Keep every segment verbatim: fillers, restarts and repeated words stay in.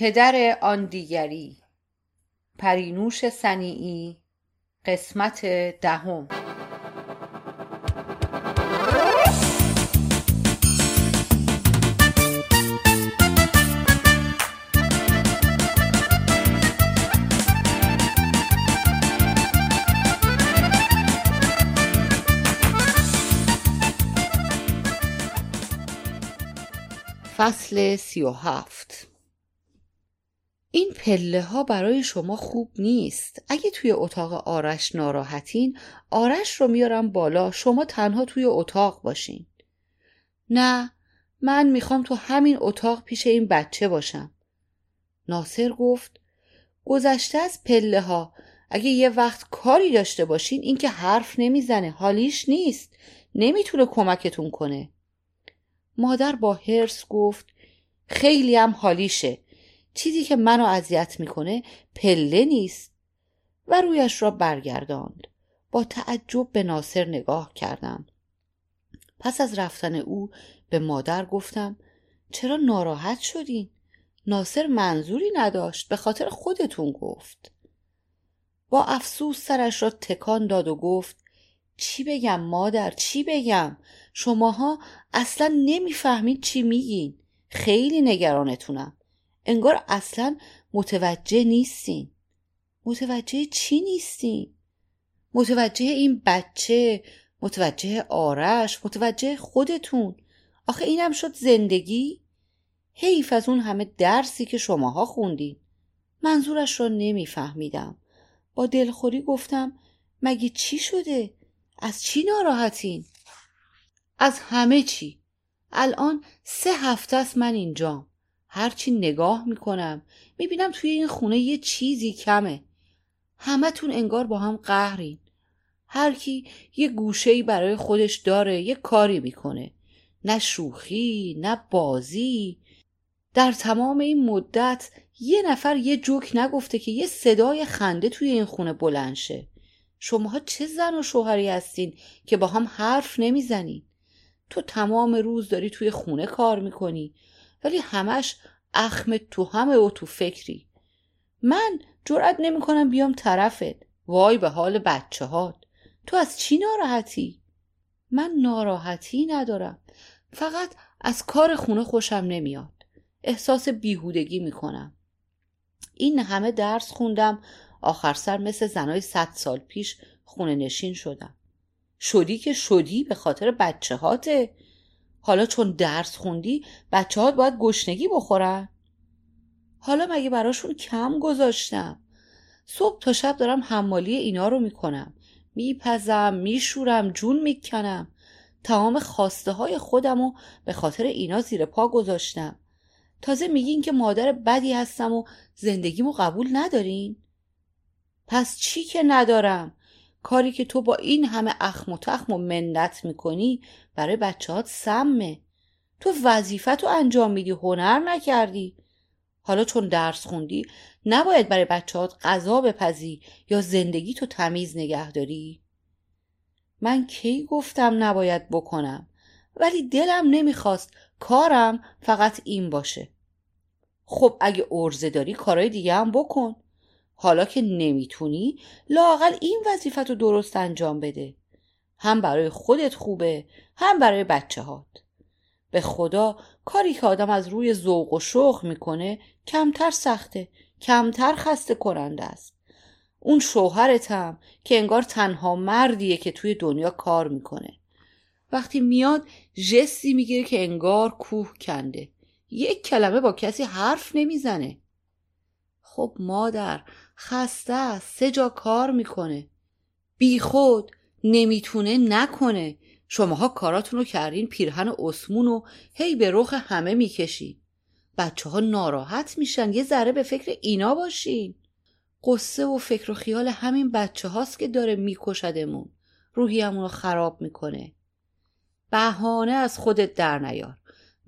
پدر آن دیگری، پرینوش صنیعی، قسمت دهم. فصل سی و هفت. این پله ها برای شما خوب نیست. اگه توی اتاق آرش ناراحتین، آرش رو میارم بالا، شما تنها توی اتاق باشین. نه، من میخوام تو همین اتاق پیش این بچه باشم. ناصر گفت گذشته از پله ها. اگه یه وقت کاری داشته باشین، این که حرف نمیزنه، حالیش نیست، نمیتونه کمکتون کنه. مادر با حرص گفت خیلی هم حالیشه. چیزی که منو اذیت میکنه پله نیست. و رویش را برگرداند. با تعجب به ناصر نگاه کردم. پس از رفتن او به مادر گفتم چرا ناراحت شدین؟ ناصر منظوری نداشت، به خاطر خودتون گفت. با افسوس سرش را تکان داد و گفت چی بگم مادر، چی بگم؟ شماها اصلا نمیفهمید چی میگین. خیلی نگرانتونم. انگار اصلا متوجه نیستین. متوجه چی نیستین؟ متوجه این بچه، متوجه آرش، متوجه خودتون. آخه اینم شد زندگی؟ حیف از اون همه درسی که شماها خوندین. منظورش رو نمیفهمیدم. با دلخوری گفتم مگه چی شده؟ از چی ناراحتین؟ از همه چی. الان سه هفته است من اینجام. هرچی نگاه میکنم میبینم توی این خونه یه چیزی کمه. همه تون انگار با هم قهرین. هر کی یه گوشه‌ای برای خودش داره، یه کاری میکنه. نه شوخی، نه بازی. در تمام این مدت یه نفر یه جوک نگفته که یه صدای خنده توی این خونه بلند شه. شماها چه زن و شوهری هستین که با هم حرف نمیزنین؟ تو تمام روز داری توی خونه کار میکنی، ولی همش اخم تو همه و تو فکری. من جرئت نمیکنم بیام طرفت. وای به حال بچه هات. تو از چی ناراحتی؟ من ناراحتی ندارم. فقط از کار خونه خوشم نمیاد. احساس بیهودگی میکنم. این همه درس خوندم، آخر سر مثل زنای صد سال پیش خونه نشین شدم. شدی که شدی به خاطر بچه هاته. حالا چون درس خوندی بچه هات باید گشنگی بخورن؟ حالا مگه براشون کم گذاشتم؟ صبح تا شب دارم حمالی اینا رو میکنم. میپزم، میشورم، جون میکنم. تمام خواسته های خودم رو به خاطر اینا زیر پا گذاشتم. تازه میگین که مادر بدی هستم و زندگیمو قبول ندارین؟ پس چی که ندارم؟ کاری که تو با این همه اخم و تخم و منت میکنی برای بچه هات سمه. تو وظیفتو انجام میدی، هنر نکردی. حالا چون درس خوندی نباید برای بچه هات غذا بپزی یا زندگی تو تمیز نگه داری؟ من کی گفتم نباید بکنم؟ ولی دلم نمیخواست. کارم فقط این باشه. خب اگه عرضه داری کارهای دیگه هم بکن. حالا که نمیتونی، لااقل این وظیفت رو درست انجام بده. هم برای خودت خوبه، هم برای بچه هات. به خدا کاری که آدم از روی ذوق و شوق میکنه کمتر سخته، کمتر خسته کننده است. اون شوهرت هم که انگار تنها مردیه که توی دنیا کار میکنه. وقتی میاد ژستی میگیره که انگار کوه کنده. یک کلمه با کسی حرف نمیزنه. خب مادر خسته است، سه جا کار میکنه. بی خود نمیتونه نکنه. شماها کاراتون رو کردین پیرهن عثمون و هی به رخ همه میکشین. بچه ها ناراحت میشن. یه ذره به فکر اینا باشین. قصه و فکر و خیال همین بچه هاست که داره میکشدمون، روحیمون رو خراب میکنه. بهانه از خودت در نیار.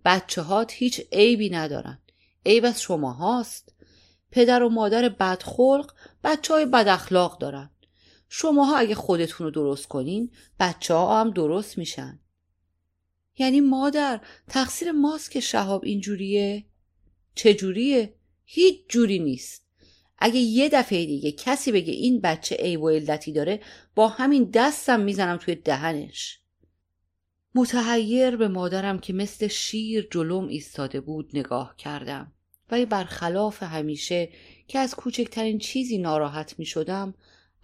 بچه هات هیچ عیبی ندارن، عیب از شما هاست. پدر و مادر بدخلق بچه های بد اخلاق دارن. شماها اگه خودتون رو درست کنین بچه ها هم درست میشن. یعنی مادر تقصیر ماست که شهاب اینجوریه؟ چجوریه؟ هیچ جوری نیست. اگه یه دفعه دیگه کسی بگه این بچه عیب و علتی داره، با همین دستم میزنم توی دهنش. متحیر به مادرم که مثل شیر جلوم ایستاده بود نگاه کردم و برخلاف همیشه که از کوچکترین چیزی ناراحت می شدم،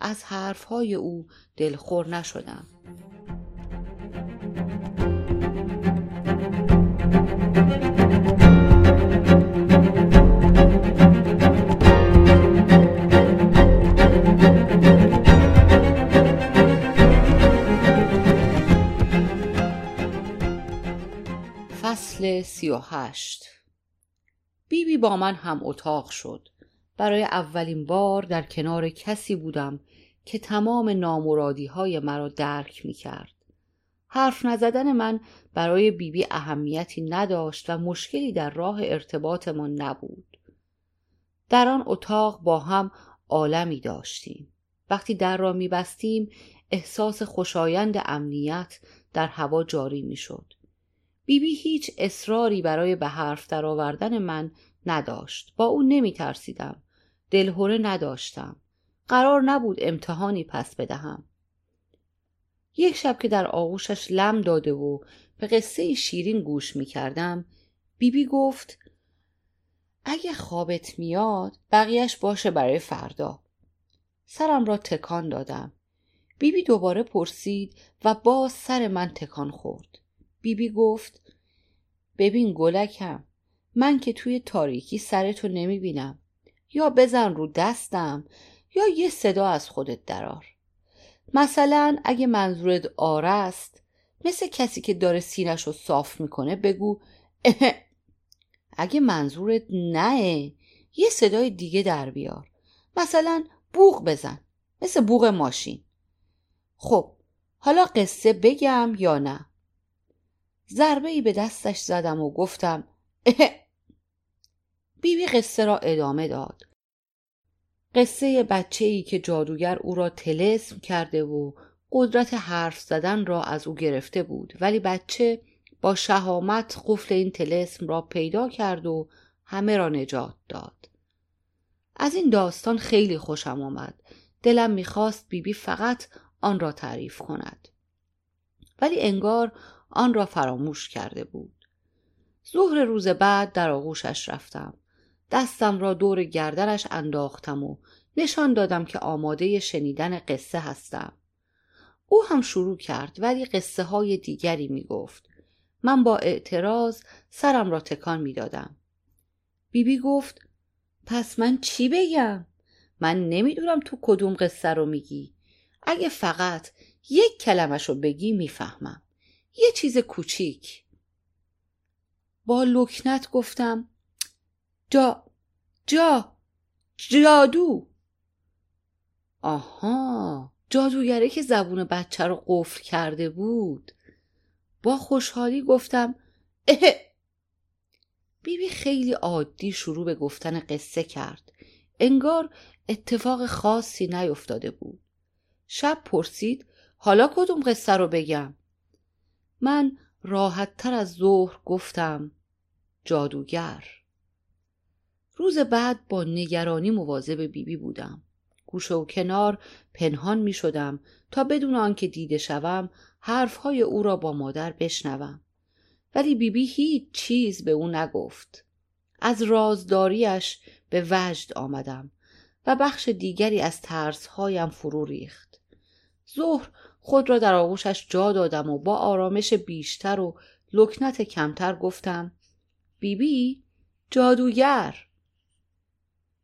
از حرفهای او دلخور نشدم. فصل سی و هشت. بیبی با من هم اتاق شد. برای اولین بار در کنار کسی بودم که تمام نامرادی های مرا درک می کرد. حرف نزدن من برای بیبی اهمیتی نداشت و مشکلی در راه ارتباط ما نبود. در آن اتاق با هم عالمی داشتیم. وقتی در را می بستیم احساس خوشایند امنیت در هوا جاری می شد. بیبی هیچ اصراری برای به حرف در آوردن من نداشت. با او نمی ترسیدم. دلهوره نداشتم. قرار نبود امتحانی پس بدهم. یک شب که در آغوشش لم داده و به قصه شیرین گوش می کردم، بیبی گفت اگه خوابت میاد بقیهش باشه برای فردا. سرم را تکان دادم. بیبی دوباره پرسید و باز سر من تکان خورد. بیبی گفت ببین گلکم، من که توی تاریکی سرتو نمی بینم. یا بزن رو دستم یا یه صدا از خودت درار. مثلا اگه منظورت آره است، مثل کسی که داره سینش رو صاف میکنه بگو اه. اگه منظورت نه، یه صدای دیگه در بیار. مثلا بوق بزن، مثل بوق ماشین. خب حالا قصه بگم یا نه؟ ضربه‌ای به دستش زدم و گفتم اه. بیبی قصه را ادامه داد. قصه بچه‌ای که جادوگر او را طلسم کرده و قدرت حرف زدن را از او گرفته بود، ولی بچه با شهامت قفل این طلسم را پیدا کرد و همه را نجات داد. از این داستان خیلی خوشم آمد. دلم می‌خواست بیبی فقط آن را تعریف کند، ولی انگار آن را فراموش کرده بود. ظهر روز بعد در آغوشش رفتم. دستم را دور گردنش انداختم و نشان دادم که آماده شنیدن قصه هستم. او هم شروع کرد، ولی قصه های دیگری می گفت. من با اعتراض سرم را تکان می دادم. بیبی گفت پس من چی بگم؟ من نمی دونم تو کدوم قصه رو می گی. اگه فقط یک کلمش رو بگی می فهمم. یه چیز کوچیک. با لکنت گفتم جا جا جادو. آها، جادوگره که زبون بچه رو قفل کرده بود. با خوشحالی گفتم اه. بیبی خیلی عادی شروع به گفتن قصه کرد. انگار اتفاق خاصی نیفتاده بود. شب پرسید حالا کدوم قصه رو بگم؟ من راحت تر از ظهر گفتم جادوگر. روز بعد با نگرانی مواظب بیبی بودم. گوشه و کنار پنهان می شدم تا بدون آنکه دیده شوم حرفهای او را با مادر بشنوم. ولی بیبی هیچ چیز به او نگفت. از رازداریش به وجد آمدم و بخش دیگری از ترسهایم فرو ریخت. ظهر خود را در آغوشش جا دادم و با آرامش بیشتر و لکنت کمتر گفتم بیبی جادوگر.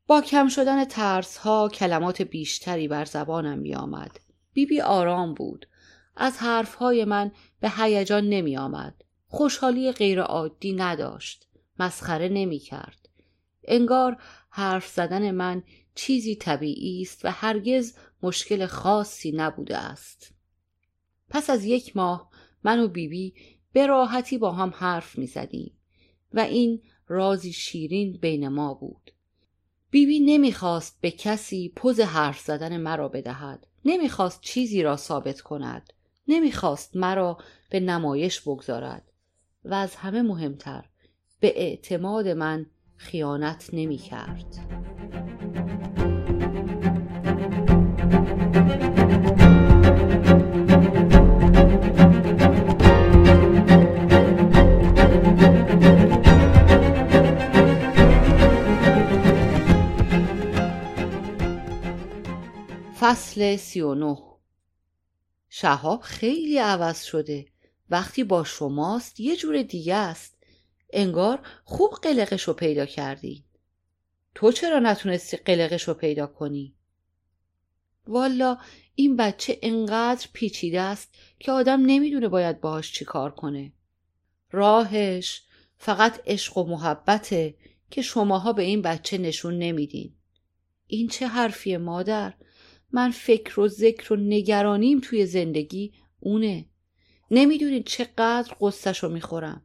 با کم شدن ترس ها کلمات بیشتری بر زبانم می آمد. بیبی آرام بود. از حرف های من به هیجان نمی آمد. خوشحالی غیر عادی نداشت. مسخره نمی کرد. انگار حرف زدن من چیزی طبیعی است و هرگز مشکل خاصی نبوده است. پس از یک ماه من و بیبی به راحتی با هم حرف می زدیم و این رازی شیرین بین ما بود. بیبی نمیخواست به کسی پوز حرف زدن مرا بدهد. نمیخواست چیزی را ثابت کند. نمیخواست مرا به نمایش بگذارد و از همه مهمتر به اعتماد من خیانت نمی کرد. فصل سی و نه. شهاب خیلی عوض شده. وقتی با شماست یه جور دیگه است. انگار خوب قلقشو پیدا کردی. تو چرا نتونستی قلقشو پیدا کنی؟ والا این بچه انقدر پیچیده است که آدم نمیدونه باید باهاش چی کار کنه. راهش فقط عشق و محبته که شماها به این بچه نشون نمیدین. این چه حرفیه مادر؟ من فکر و ذکر و نگرانیم توی زندگی اونه. نمیدونید چقدر قصه‌شو میخورم.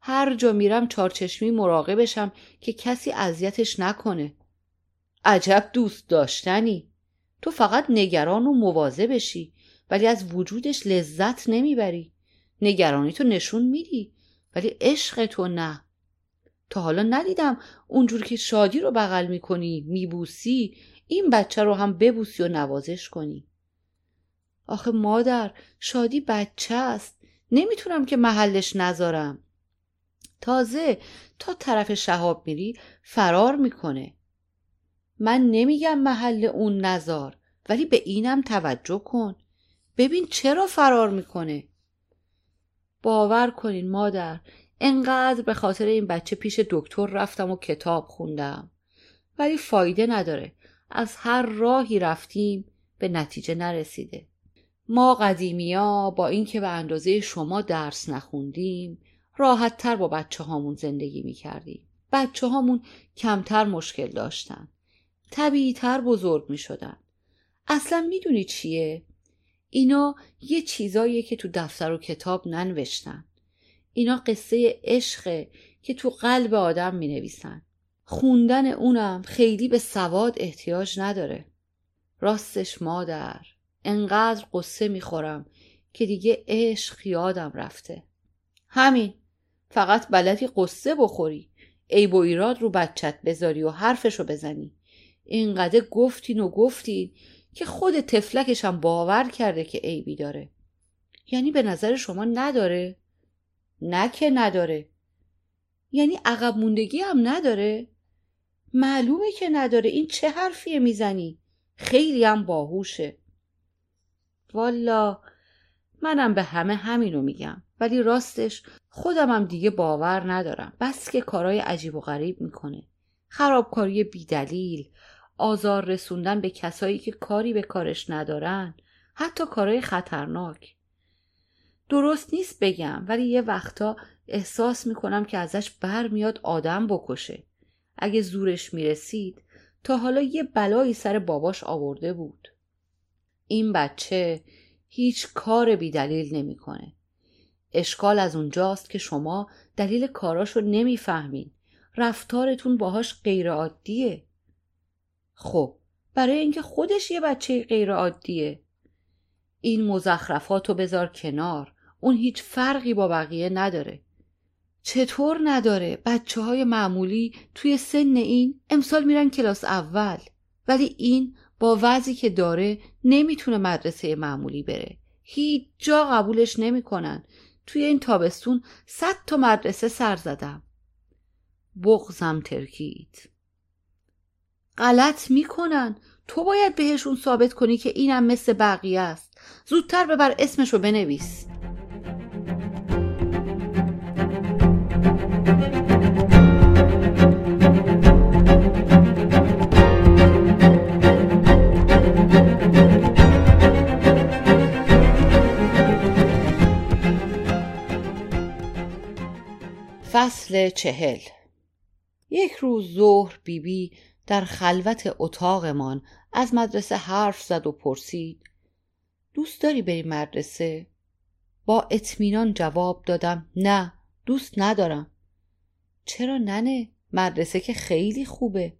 هر جا میرم چارچشمی مراقبشم که کسی اذیتش نکنه. عجب دوست داشتنی. تو فقط نگران و مواظب بشی ولی از وجودش لذت نمیبری. نگرانی تو نشون میدی ولی عشق تو نه. تا حالا ندیدم اونجور که شادی رو بغل میکنی میبوسی این بچه رو هم ببوسی و نوازش کنی. آخه مادر شادی بچه است. نمیتونم که محلش نذارم. تازه تا طرف شهاب میری فرار میکنه. من نمیگم محل اون نذار ولی به اینم توجه کن. ببین چرا فرار میکنه. باور کنین مادر انقدر به خاطر این بچه پیش دکتر رفتم و کتاب خوندم ولی فایده نداره. از هر راهی رفتیم به نتیجه نرسیده. ما قدیمیا با اینکه به اندازه شما درس نخوندیم راحت تر با بچه هامون زندگی می کردیم. بچه هامون کمتر مشکل داشتن. طبیعی تر بزرگ می شدن. اصلا می دونی چیه؟ اینا یه چیزاییه که تو دفتر و کتاب ننوشتن. اینا قصه عشقه که تو قلب آدم می نویسن. خوندن اونم خیلی به سواد احتیاج نداره. راستش مادر انقدر قصه میخورم که دیگه عشق یادم رفته. همین فقط بلدی قصه بخوری، عیب و ایراد رو بچت بذاری و حرفشو بزنی. اینقدر گفتین و گفتین که خود تفلکش هم باور کرده که عیبی داره. یعنی به نظر شما نداره؟ نه که نداره. یعنی عقب موندگی هم نداره؟ معلومه که نداره. این چه حرفیه میزنی؟ خیلی هم باهوشه. والا منم به همه همینو میگم ولی راستش خودم هم دیگه باور ندارم. بس که کارهای عجیب و غریب میکنه. خرابکاری بیدلیل، آزار رسوندن به کسایی که کاری به کارش ندارن، حتی کارهای خطرناک. درست نیست بگم ولی یه وقتا احساس میکنم که ازش بر میاد آدم بکشه. اگه زورش میرسید تا حالا یه بلایی سر باباش آورده بود. این بچه هیچ کار بی دلیل نمی کنه. اشکال از اونجاست که شما دلیل کاراشو نمی فهمین. رفتارتون باهاش غیر عادیه. خب برای اینکه خودش یه بچه غیر عادیه. این مزخرفاتو بذار کنار. اون هیچ فرقی با بقیه نداره. چطور نداره؟ بچه های معمولی توی سن این امسال میرن کلاس اول ولی این با وضعی که داره نمیتونه مدرسه معمولی بره. هیچ جا قبولش نمیکنن. توی این تابستون صد تا مدرسه سر زدم. بغضم ترکید. غلط میکنن. تو باید بهشون ثابت کنی که اینم مثل بقیه است. زودتر ببر اسمشو بنویس. فصل چهل. یک روز ظهر بیبی در خلوت اتاقمان از مدرسه حرف زد و پرسید دوست داری بری مدرسه؟ با اطمینان جواب دادم نه دوست ندارم. چرا ننه؟ مدرسه که خیلی خوبه.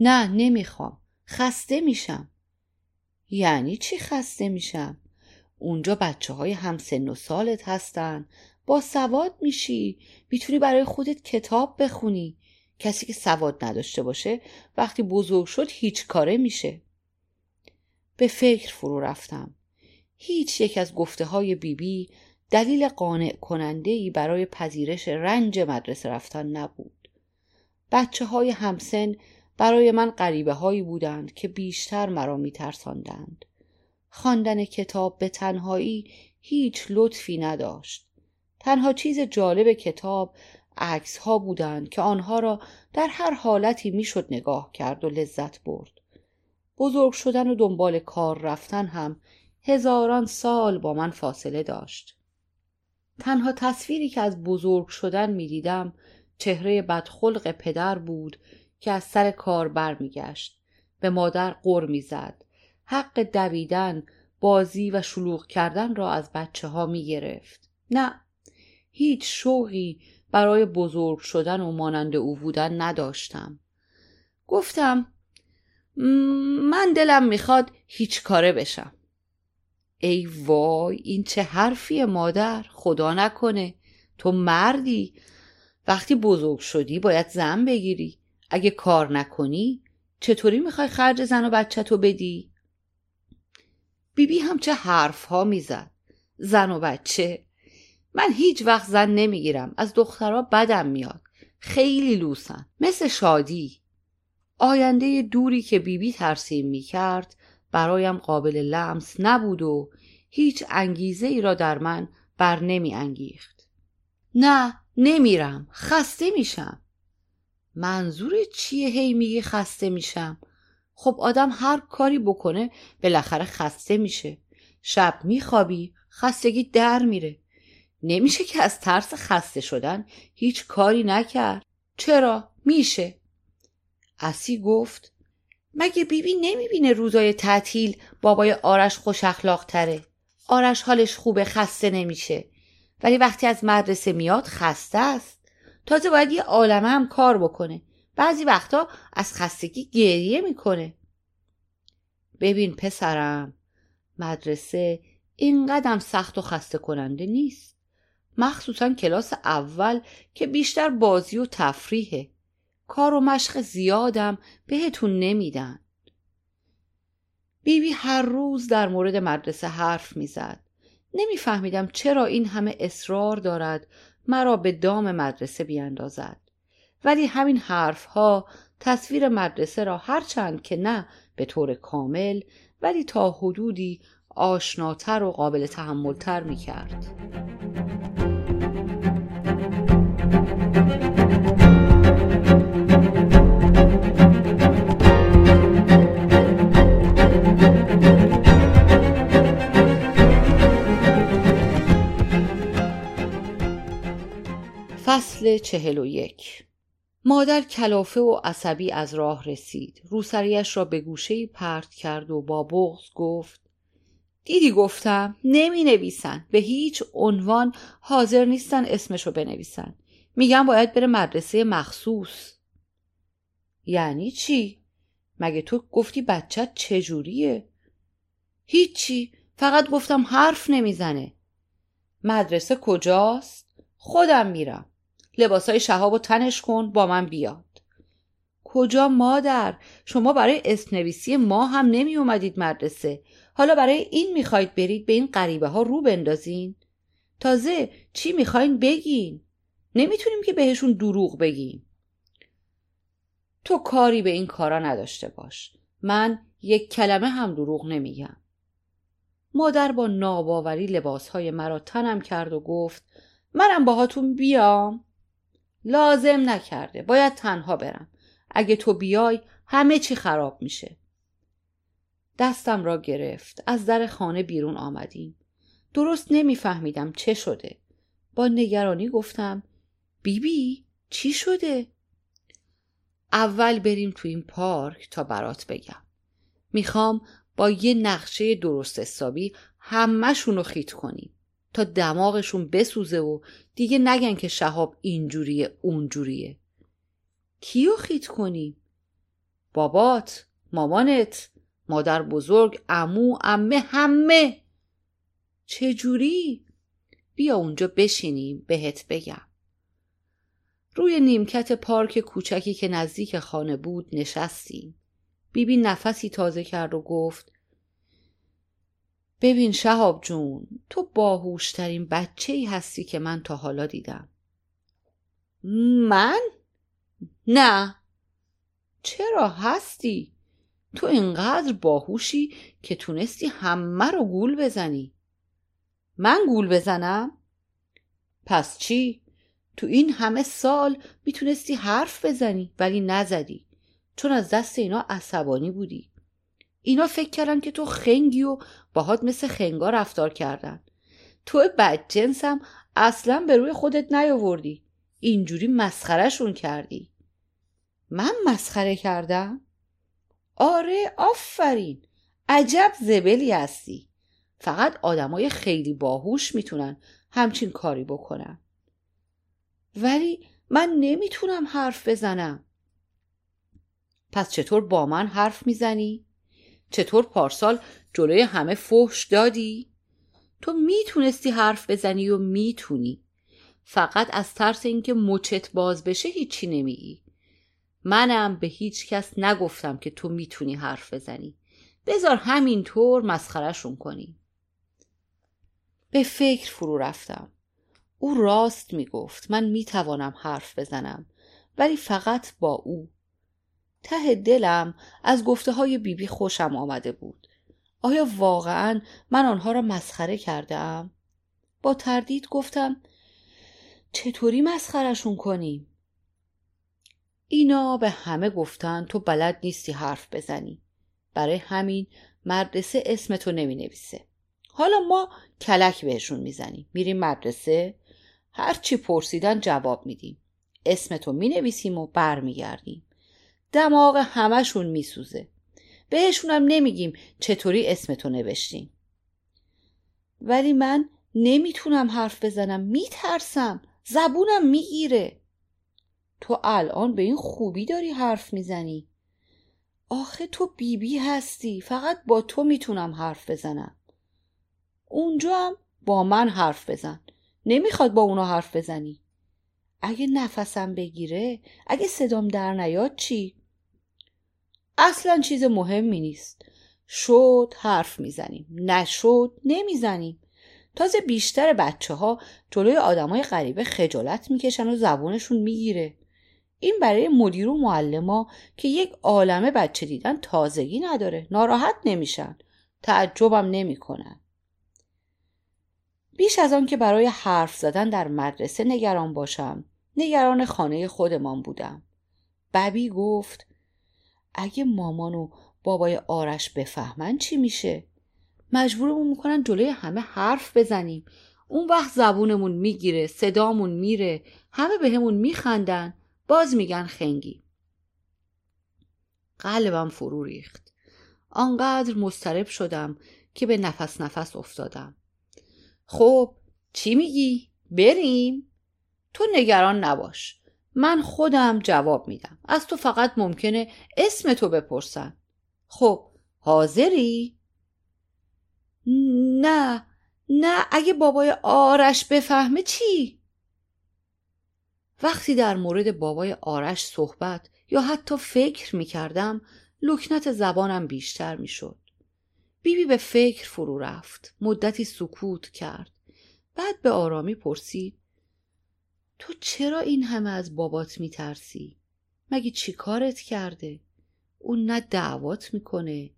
نه نمیخوام. خسته میشم. یعنی چی خسته میشم؟ اونجا بچه های همسن و سالت هستن. با سواد میشی. میتونی برای خودت کتاب بخونی. کسی که سواد نداشته باشه وقتی بزرگ شد هیچ کاره میشه. به فکر فرو رفتم. هیچ یک از گفته های بیبی دلیل قانع کننده‌ای برای پذیرش رنج مدرسه رفتن نبود. بچه های همسن برای من غریبه هایی بودند که بیشتر مرا میترساندند. خواندن کتاب به تنهایی هیچ لطفی نداشت. تنها چیز جالب کتاب عکس ها بودند که آنها را در هر حالتی میشد نگاه کرد و لذت برد. بزرگ شدن و دنبال کار رفتن هم هزاران سال با من فاصله داشت. تنها تصویری که از بزرگ شدن می دیدم چهره بدخلق پدر بود که از سر کار بر می گشت. به مادر غر می زد. حق دویدن، بازی و شلوغ کردن را از بچه ها می گرفت. نه، هیچ شوقی برای بزرگ شدن و مانند او بودن نداشتم. گفتم من دلم میخواد هیچ کاره بشم. ای وای، این چه حرفیه مادر، خدا نکنه، تو مردی، وقتی بزرگ شدی باید زن بگیری، اگه کار نکنی چطوری میخوای خرج زن و بچه تو بدی؟ بیبی هم چه حرف ها میزد، زن و بچه، من هیچ وقت زن نمیگیرم، از دخترها بدم میاد، خیلی لوسن، مثل شادی. آینده دوری که بیبی ترسیم میکرد برایم قابل لمس نبود و هیچ انگیزه ای را در من بر نمی انگیخت. نه، نمیرم، خسته میشم. منظور چیه هی میگی خسته میشم؟ خب آدم هر کاری بکنه بالاخره خسته میشه. شب میخوابی، خستگی در میره. نمیشه که از ترس خسته شدن هیچ کاری نکرد. چرا؟ میشه. عصی گفت مگه بیبی نمیبینه روزای تعطیل بابای آرش خوش اخلاق تره؟ آرش حالش خوبه، خسته نمیشه، ولی وقتی از مدرسه میاد خسته است. تازه باید یه عالمه هم کار بکنه، بعضی وقتا از خستگی گریه میکنه. ببین پسرم، مدرسه اینقدرم سخت و خسته کننده نیست، مخصوصا کلاس اول که بیشتر بازی و تفریحه. کار و مشق زیادم بهتون نمیدن. بیبی هر روز در مورد مدرسه حرف میزد. نمیفهمیدم چرا این همه اصرار دارد مرا به دام مدرسه بیاندازد. ولی همین حرفها تصویر مدرسه را هرچند که نه به طور کامل ولی تا حدودی آشناتر و قابل تحملتر میکرد. فصل چهل و یک. مادر کلافه و عصبی از راه رسید. روسریش را به گوشه‌ای پرت کرد و با بغض گفت دیدی گفتم نمی نویسن، به هیچ عنوان حاضر نیستن اسمشو بنویسن، میگن باید بره مدرسه مخصوص. یعنی چی؟ مگه تو گفتی بچت چجوریه؟ هیچی، فقط گفتم حرف نمیزنه. مدرسه کجاست؟ خودم میرم. لباسای شهاب و تنش کن با من بیاد. کجا مادر؟ شما برای اسم نویسی ما هم نمی اومدید مدرسه، حالا برای این میخواید برید به این غریبه ها رو بندازین؟ تازه چی میخواین بگین؟ نمیتونیم که بهشون دروغ بگیم. تو کاری به این کارا نداشته باش، من یک کلمه هم دروغ نمیگم. مادر با ناباوری لباسهای مرا تنم کرد و گفت منم باهاتون بیام؟ لازم نکرده، باید تنها برم، اگه تو بیای همه چی خراب میشه. دستم را گرفت، از در خانه بیرون آمدیم. درست نمیفهمیدم چه شده. با نگرانی گفتم بیبی چی شده؟ اول بریم تو این پارک تا برات بگم. میخوام با یه نقشه درست حسابی همه شونو خیت کنیم تا دماغشون بسوزه و دیگه نگن که شهاب اینجوریه اونجوریه. کیو خیت کنی؟ بابات، مامانت، مادر بزرگ، عمو، عمه، همه. چه جوری؟ بیا اونجا بشینیم بهت بگم. روی نیمکت پارک کوچکی که نزدیک خانه بود نشستیم. بیبی نفسی تازه کرد و گفت ببین شهاب جون، تو باهوشترین بچه‌ای هستی که من تا حالا دیدم. من؟ نه. چرا هستی؟ تو اینقدر باهوشی که تونستی همه رو گول بزنی. من گول بزنم؟ پس چی؟ تو این همه سال میتونستی حرف بزنی ولی نزدی، چون از دست اینا عصبانی بودی. اینا فکر کردن که تو خنگی و باهات مثل خنگا رفتار کردن. تو بدجنسم اصلا به روی خودت نیاوردی، اینجوری مسخرهشون کردی. من مسخره کردم؟ آره، آفرین، عجب زبلی هستی. فقط آدمای خیلی باهوش میتونن همچین کاری بکنن. ولی من نمیتونم حرف بزنم. پس چطور با من حرف میزنی؟ چطور پارسال جلوی همه فحش دادی؟ تو میتونستی حرف بزنی و میتونی، فقط از ترس اینکه مچت باز بشه هیچی نمیگی. منم به هیچ کس نگفتم که تو میتونی حرف بزنی. بذار همینطور مسخره‌شون کنی. به فکر فرو رفتم. او راست میگفت. من میتوانم حرف بزنم، ولی فقط با او. ته دلم از گفته های بیبی خوشم آمده بود. آیا واقعاً من آنها را مسخره کردم؟ با تردید گفتم چطوری مسخره‌شون کنیم؟ اینا به همه گفتن تو بلد نیستی حرف بزنی، برای همین مدرسه اسمتو نمی نویسه. حالا ما کلک بهشون میزنیم، میریم مدرسه، هرچی پرسیدن جواب میدیم، اسمتو می نویسیم و بر می گردیم. دماغ همشون می سوزه. بهشونم نمیگیم چطوری اسمتو نوشتیم. ولی من نمیتونم حرف بزنم، میترسم، زبونم میگیره. تو الان به این خوبی داری حرف میزنی؟ آخه تو بیبی هستی، فقط با تو میتونم حرف بزنم. اونجا هم با من حرف بزن، نمیخواد با اونا حرف بزنی. اگه نفسم بگیره، اگه صدام در نیاد چی؟ اصلا چیز مهمی نیست. شد حرف میزنیم، نشد نمیزنیم. تازه بیشتر بچه ها جلوی آدمای غریبه خجالت میکشن و زبونشون میگیره. این برای مدیر و معلما که یک عالمه بچه دیدن تازگی نداره. ناراحت نمیشن، تعجبم نمیکنن. بیش از آن که برای حرف زدن در مدرسه نگران باشم، نگران خانه خودمان بودم. ببی گفت اگه مامان و بابای آرش بفهمن چی میشه؟ مجبورمون میکنن جلوی همه حرف بزنیم. اون وقت زبونمون میگیره، صدامون میره، همه به همون میخندن، باز میگن خنگی. قلبم فرو ریخت. آنقدر مضطرب شدم که به نفس نفس افتادم. خب چی میگی؟ بریم؟ تو نگران نباش، من خودم جواب میدم. از تو فقط ممکنه اسم تو بپرسن. خب حاضری؟ نه نه، اگه بابای آرش بفهمه چی؟ وقتی در مورد بابای آرش صحبت یا حتی فکر میکردم، لکنت زبانم بیشتر میشد. بیبی به فکر فرو رفت. مدتی سکوت کرد. بعد به آرامی پرسید تو چرا این همه از بابات میترسی؟ مگه چی کارت کرده؟ اون نه دعوات میکنه،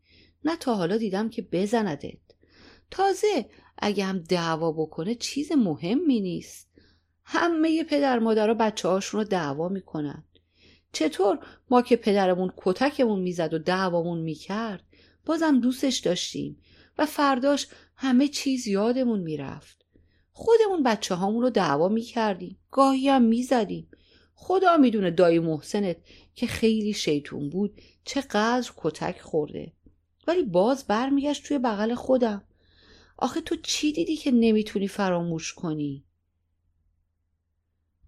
نه تا حالا دیدم که بزندت. تازه اگه هم دعوا بکنه چیز مهمی نیست. همه پدر مادرها بچه هاشون رو دعوا میکنن. چطور ما که پدرمون کتکمون میزد و دعوامون میکرد بازم دوستش داشتیم و فرداش همه چیز یادمون میرفت. خودمون بچه هامون رو دعوا میکردیم، گاهی هم میزدیم. خدا میدونه دایی محسنت که خیلی شیطون بود چقدر کتک خورده، ولی باز برمیگشت توی بغل خودم. آخه تو چی دیدی که نمیتونی فراموش کنی؟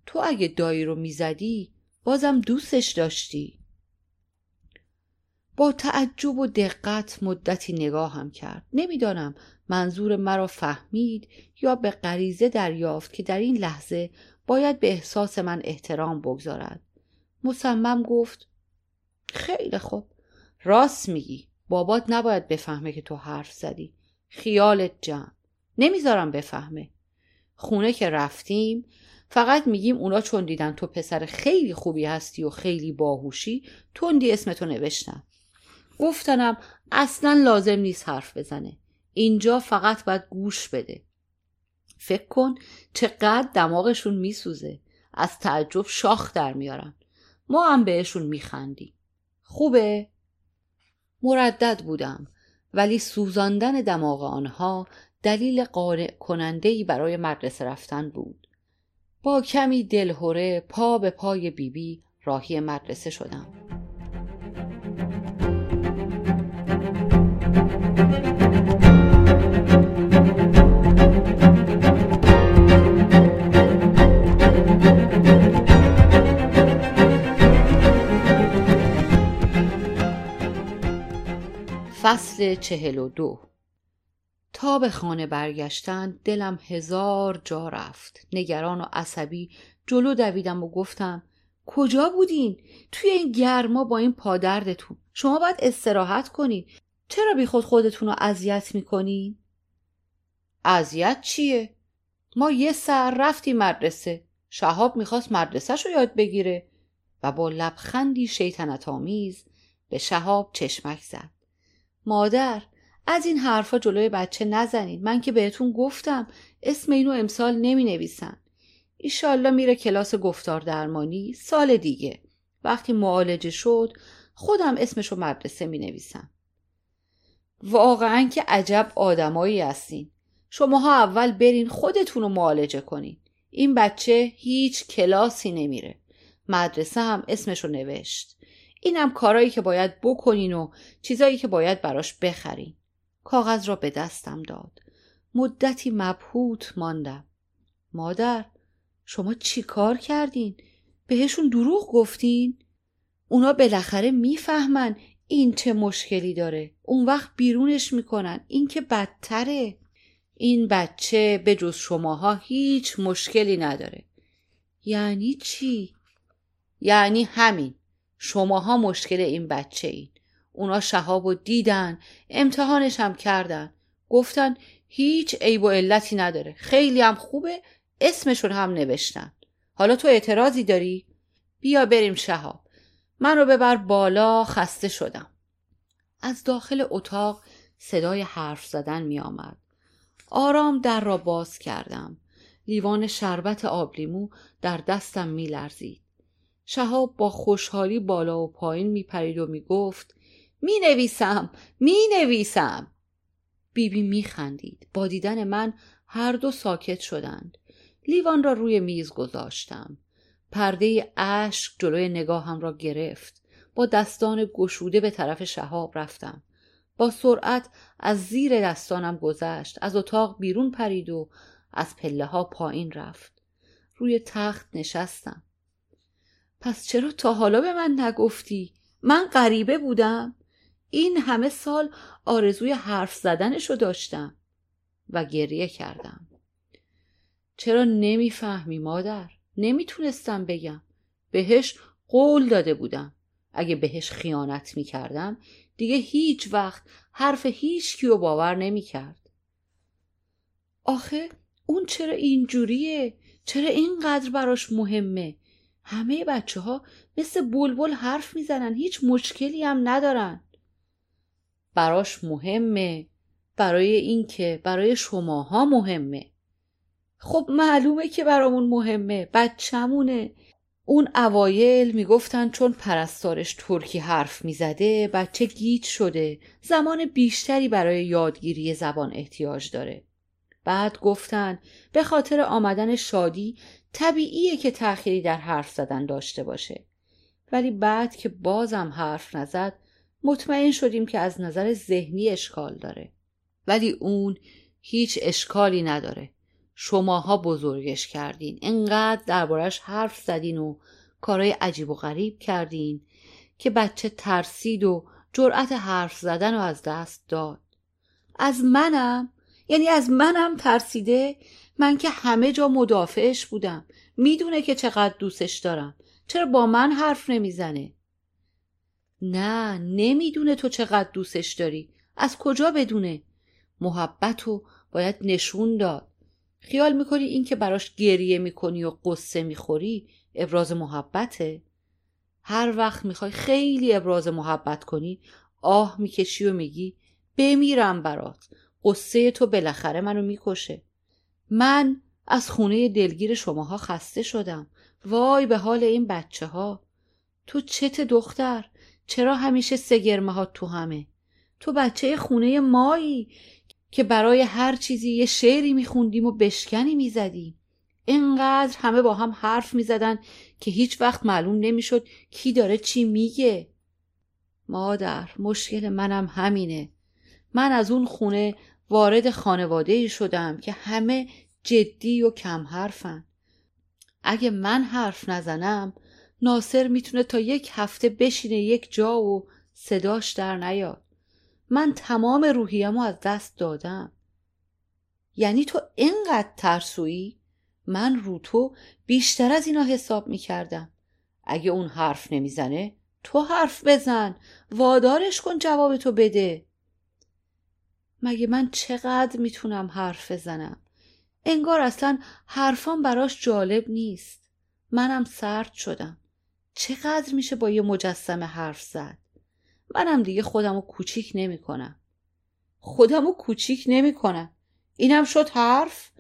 تو اگه دایی رو میزدی بازم دوستش داشتی. با تعجب و دقت مدتی نگاهم کرد. نمیدانم منظور مرا فهمید یا به غریزه دریافت که در این لحظه باید به احساس من احترام بگذارد. مصمم گفت خیلی خوب، راست میگی، بابات نباید بفهمه که تو حرف زدی، خیالت جمع، نمیذارم بفهمه. خونه که رفتیم فقط میگیم اونا چون دیدن تو پسر خیلی خوبی هستی و خیلی باهوشی تندی اسمتو نوشتن. گفتنم اصلا لازم نیست حرف بزنه، اینجا فقط باید گوش بده. فکر کن چقدر دماغشون میسوزه، از تعجب شاخ در میارن. ما هم بهشون میخندیم. خوبه؟ مردد بودم، ولی سوزاندن دماغ آنها دلیل قانع کننده‌ای برای مدرسه رفتن بود. با کمی دلهره پا به پای بیبی بی راهی مدرسه شدم. فصل چهل و دو. تا به خانه برگشتن دلم هزار جا رفت. نگران و عصبی جلو دویدم و گفتم کجا بودین؟ توی این گرما با این پادردتون شما باید استراحت کنین. چرا بی خود خودتون رو اذیت میکنین؟ اذیت چیه؟ ما یه سر رفتیم مدرسه، شهاب میخواست مدرسه‌شو یاد بگیره. و با لبخندی شیطنت‌آمیز به شهاب چشمک زد. مادر، از این حرفا جلوی بچه نزنید، من که بهتون گفتم اسم اینو امسال نمی نویسن. ایشالله میره کلاس گفتار درمانی سال دیگه، وقتی معالجه شد خودم اسمشو مدرسه می نویسم. واقعا که عجب آدمایی هستین، شماها اول برین خودتونو معالجه کنین. این بچه هیچ کلاسی نمیره، مدرسه هم اسمشو نوشت. اینم کارایی که باید بکنین و چیزایی که باید براش بخرین. کاغذ را به دستم داد. مدتی مبهوت ماندم. مادر، شما چی کار کردین؟ بهشون دروغ گفتین؟ اونا بالاخره میفهمن این چه مشکلی داره. اون وقت بیرونش میکنن. این که بدتره. این بچه به جز شماها هیچ مشکلی نداره. یعنی چی؟ یعنی همین. شماها مشکل این بچه این. اونا شهابو دیدن، امتحانش هم کردن، گفتن هیچ عیب و علتی نداره، خیلی هم خوبه، اسمشون هم نوشتن. حالا تو اعتراضی داری؟ بیا بریم شهاب، منو ببر بالا، خسته شدم. از داخل اتاق صدای حرف زدن می آمد. آرام در را باز کردم. لیوان شربت آبلیمو در دستم می لرزید. شهاب با خوشحالی بالا و پایین می پرید و می گفت می نویسم، می نویسم. بیبی می خندید. با دیدن من هر دو ساکت شدند. لیوان را روی میز گذاشتم. پرده اشک جلوی نگاهم را گرفت. با دستان گشوده به طرف شهاب رفتم. با سرعت از زیر دستانم گذشت. از اتاق بیرون پرید و از پله ها پایین رفت. روی تخت نشستم. پس چرا تا حالا به من نگفتی؟ من غریبه بودم؟ این همه سال آرزوی حرف زدنشو داشتم. و گریه کردم. چرا نمیفهمی مادر؟ نمیتونستم بگم. بهش قول داده بودم. اگه بهش خیانت میکردم دیگه هیچ وقت حرف هیچ کیو باور نمیکرد. آخه اون چرا اینجوریه؟ چرا اینقدر براش مهمه؟ همه بچه ها مثل بلبل حرف میزنن، هیچ مشکلی هم ندارن. براش مهمه، برای این که برای شماها مهمه. خب معلومه که برامون مهمه، بچه‌مونه. اون اوایل میگفتن چون پرستارش ترکی حرف میزده بچه گیج شده، زمان بیشتری برای یادگیری زبان احتیاج داره. بعد گفتن به خاطر آمدن شادی طبیعیه که تأخیری در حرف زدن داشته باشه. ولی بعد که بازم حرف نزد مطمئن شدیم که از نظر ذهنی اشکال داره. ولی اون هیچ اشکالی نداره. شماها بزرگش کردین. انقدر دربارش حرف زدین و کارهای عجیب و غریب کردین که بچه ترسید و جرأت حرف زدن رو از دست داد. از منم؟ یعنی از منم ترسیده؟ من که همه جا مدافعش بودم. میدونه که چقدر دوستش دارم. چرا با من حرف نمیزنه؟ نه، نمیدونه تو چقدر دوستش داری. از کجا بدونه؟ محبتو باید نشون داد. خیال میکنی این که براش گریه میکنی و قصه میخوری ابراز محبته؟ هر وقت میخوای خیلی ابراز محبت کنی آه میکشی و میگی بمیرم برات، قصه تو بالاخره منو میکشه. من از خونه دلگیر شماها خسته شدم. وای به حال این بچه ها. تو چت دختر؟ چرا همیشه سگرمه ها تو همه؟ تو بچه خونه مایی که برای هر چیزی یه شعری میخوندیم و بشکنی میزدیم. اینقدر همه با هم حرف میزدن که هیچ وقت معلوم نمیشد کی داره چی میگه. مادر، مشکل منم همینه. من از اون خونه وارد خانواده‌ای شدم که همه جدی و کم حرفن. اگه من حرف نزنم ناصر میتونه تا یک هفته بشینه یک جا و صداش در نیاد. من تمام روحیه‌مو از دست دادم. یعنی تو اینقدر ترسویی؟ من رو تو بیشتر از اینا حساب میکردم. اگه اون حرف نمیزنه تو حرف بزن، وادارش کن جواب تو بده. مگه من چقدر میتونم حرف بزنم؟ انگار اصلا حرفام براش جالب نیست. منم سرد شدم. چقدر میشه با یه مجسمه حرف زد؟ منم دیگه خودمو کوچیک نمی کنم. خودمو کوچیک نمی کنم. اینم شد حرف؟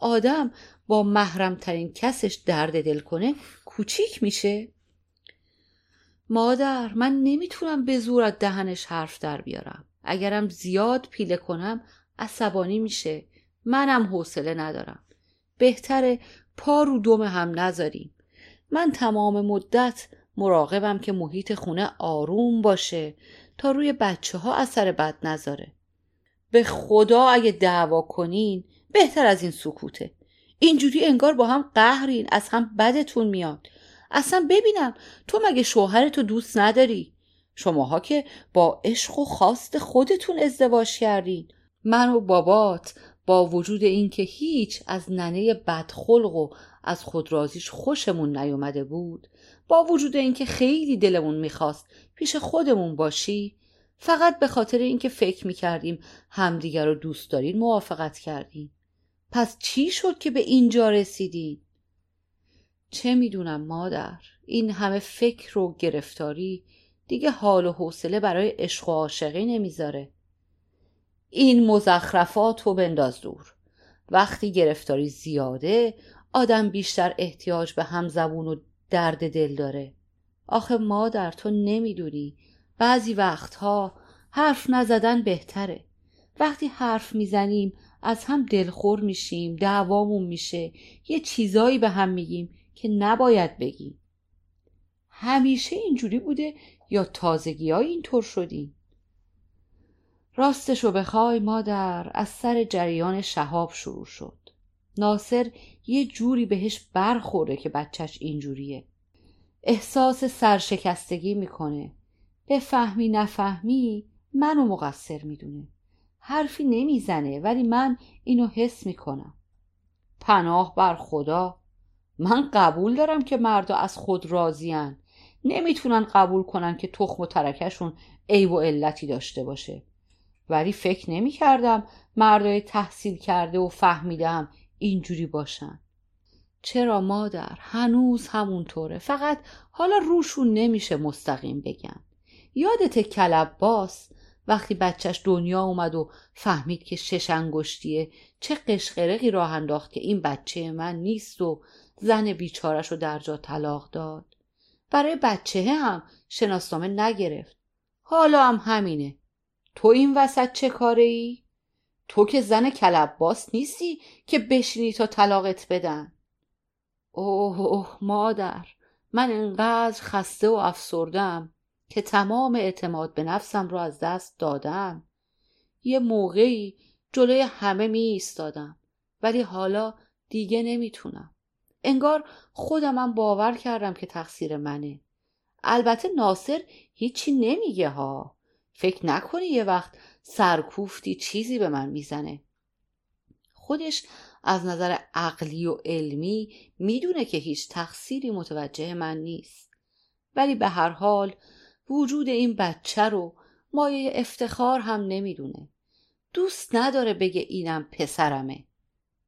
آدم با محرم ترین کسش درد دل کنه کوچیک میشه؟ مادر، من نمیتونم به زور از دهنش حرف در بیارم. اگرم زیاد پیله کنم عصبانی میشه. منم حوصله ندارم. بهتره پا رو دم هم نذاریم. من تمام مدت مراقبم که محیط خونه آروم باشه تا روی بچه ها اثر بد نذاره. به خدا اگه دعوا کنین بهتر از این سکوته. اینجوری انگار با هم قهرین، از هم بدتون میاد. اصلا ببینم تو مگه شوهرتو دوست نداری؟ شماها که با عشق و خواست خودتون ازدواج کردین. من و بابات با وجود اینکه هیچ از ننه بدخلق و از خود رازیش خوشمون نیومده بود، با وجود اینکه خیلی دلمون میخواست پیش خودمون باشی، فقط به خاطر اینکه فکر میکردیم همدیگر رو دوست دارین موافقت کردیم. پس چی شد که به اینجا رسیدین؟ چه میدونم مادر، این همه فکر و گرفتاری دیگه حال و حوصله برای عشق و عاشقی نمیذاره. این مزخرفات رو بنداز دور. وقتی گرفتاری زیاده آدم بیشتر احتیاج به هم زبون و درد دل داره. آخه مادر تو نمیدونی بعضی وقتها حرف نزدن بهتره. وقتی حرف میزنیم از هم دلخور میشیم، دعوامون میشه، یه چیزایی به هم میگیم که نباید بگیم. همیشه اینجوری بوده یا تازگی‌های اینطور شدیم؟ راستشو بخوای مادر از سر جریان شهاب شروع شد. ناصر یه جوری بهش برخورده که بچهش اینجوریه. احساس سرشکستگی میکنه. به فهمی نفهمی منو مقصر میدونه. حرفی نمیزنه ولی من اینو حس میکنم. پناه بر خدا، من قبول دارم که مردا از خود راضین. نمیتونن قبول کنن که تخم و ترکشون عیب و علتی داشته باشه. ولی فکر نمی کردم مردای تحصیل کرده و فهمیدم اینجوری باشن. چرا مادر؟ هنوز همونطوره، فقط حالا روشون نمیشه مستقیم بگن. یادت کلب باس وقتی بچهش دنیا اومد و فهمید که شش انگشتیه چه قشقرقی راه انداخت که این بچه من نیست و زن بیچارش رو در جا طلاق داد. برای بچه هم شناسنامه نگرفت. حالا هم همینه. تو این وسط چه کاره ای؟ تو که زن کلباس نیستی که بشینی تا طلاقت بدن. اوه اوه مادر، من انقدر خسته و افسردم که تمام اعتماد به نفسم رو از دست دادم. یه موقعی جلوی همه می ایستادم ولی حالا دیگه نمیتونم. انگار خودمم باور کردم که تقصیر منه. البته ناصر هیچی نمیگه ها. فکر نکنی یه وقت سرکوفتی چیزی به من میزنه. خودش از نظر عقلی و علمی میدونه که هیچ تقصیری متوجه من نیست، ولی به هر حال وجود این بچه رو مایه افتخار هم نمیدونه. دوست نداره بگه اینم پسرمه.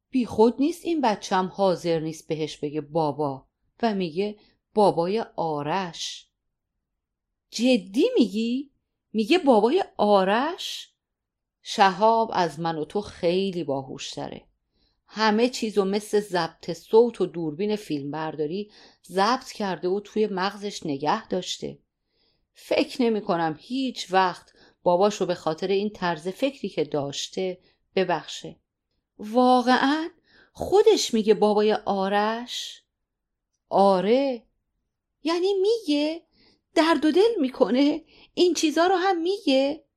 بی خود نیست این بچه هم حاضر نیست بهش بگه بابا و میگه بابای آرش. جدی میگی؟ میگه بابای آرش؟ شهاب از من و تو خیلی باهوش تره. همه چیزو مثل ضبط صوت و دوربین فیلم برداری ضبط کرده و توی مغزش نگه داشته. فکر نمی کنم هیچ وقت باباشو به خاطر این طرز فکری که داشته ببخشه. واقعا خودش میگه بابای آرش؟ آره. یعنی میگه؟ درد و دل میکنه؟ این چیزا رو هم میگه؟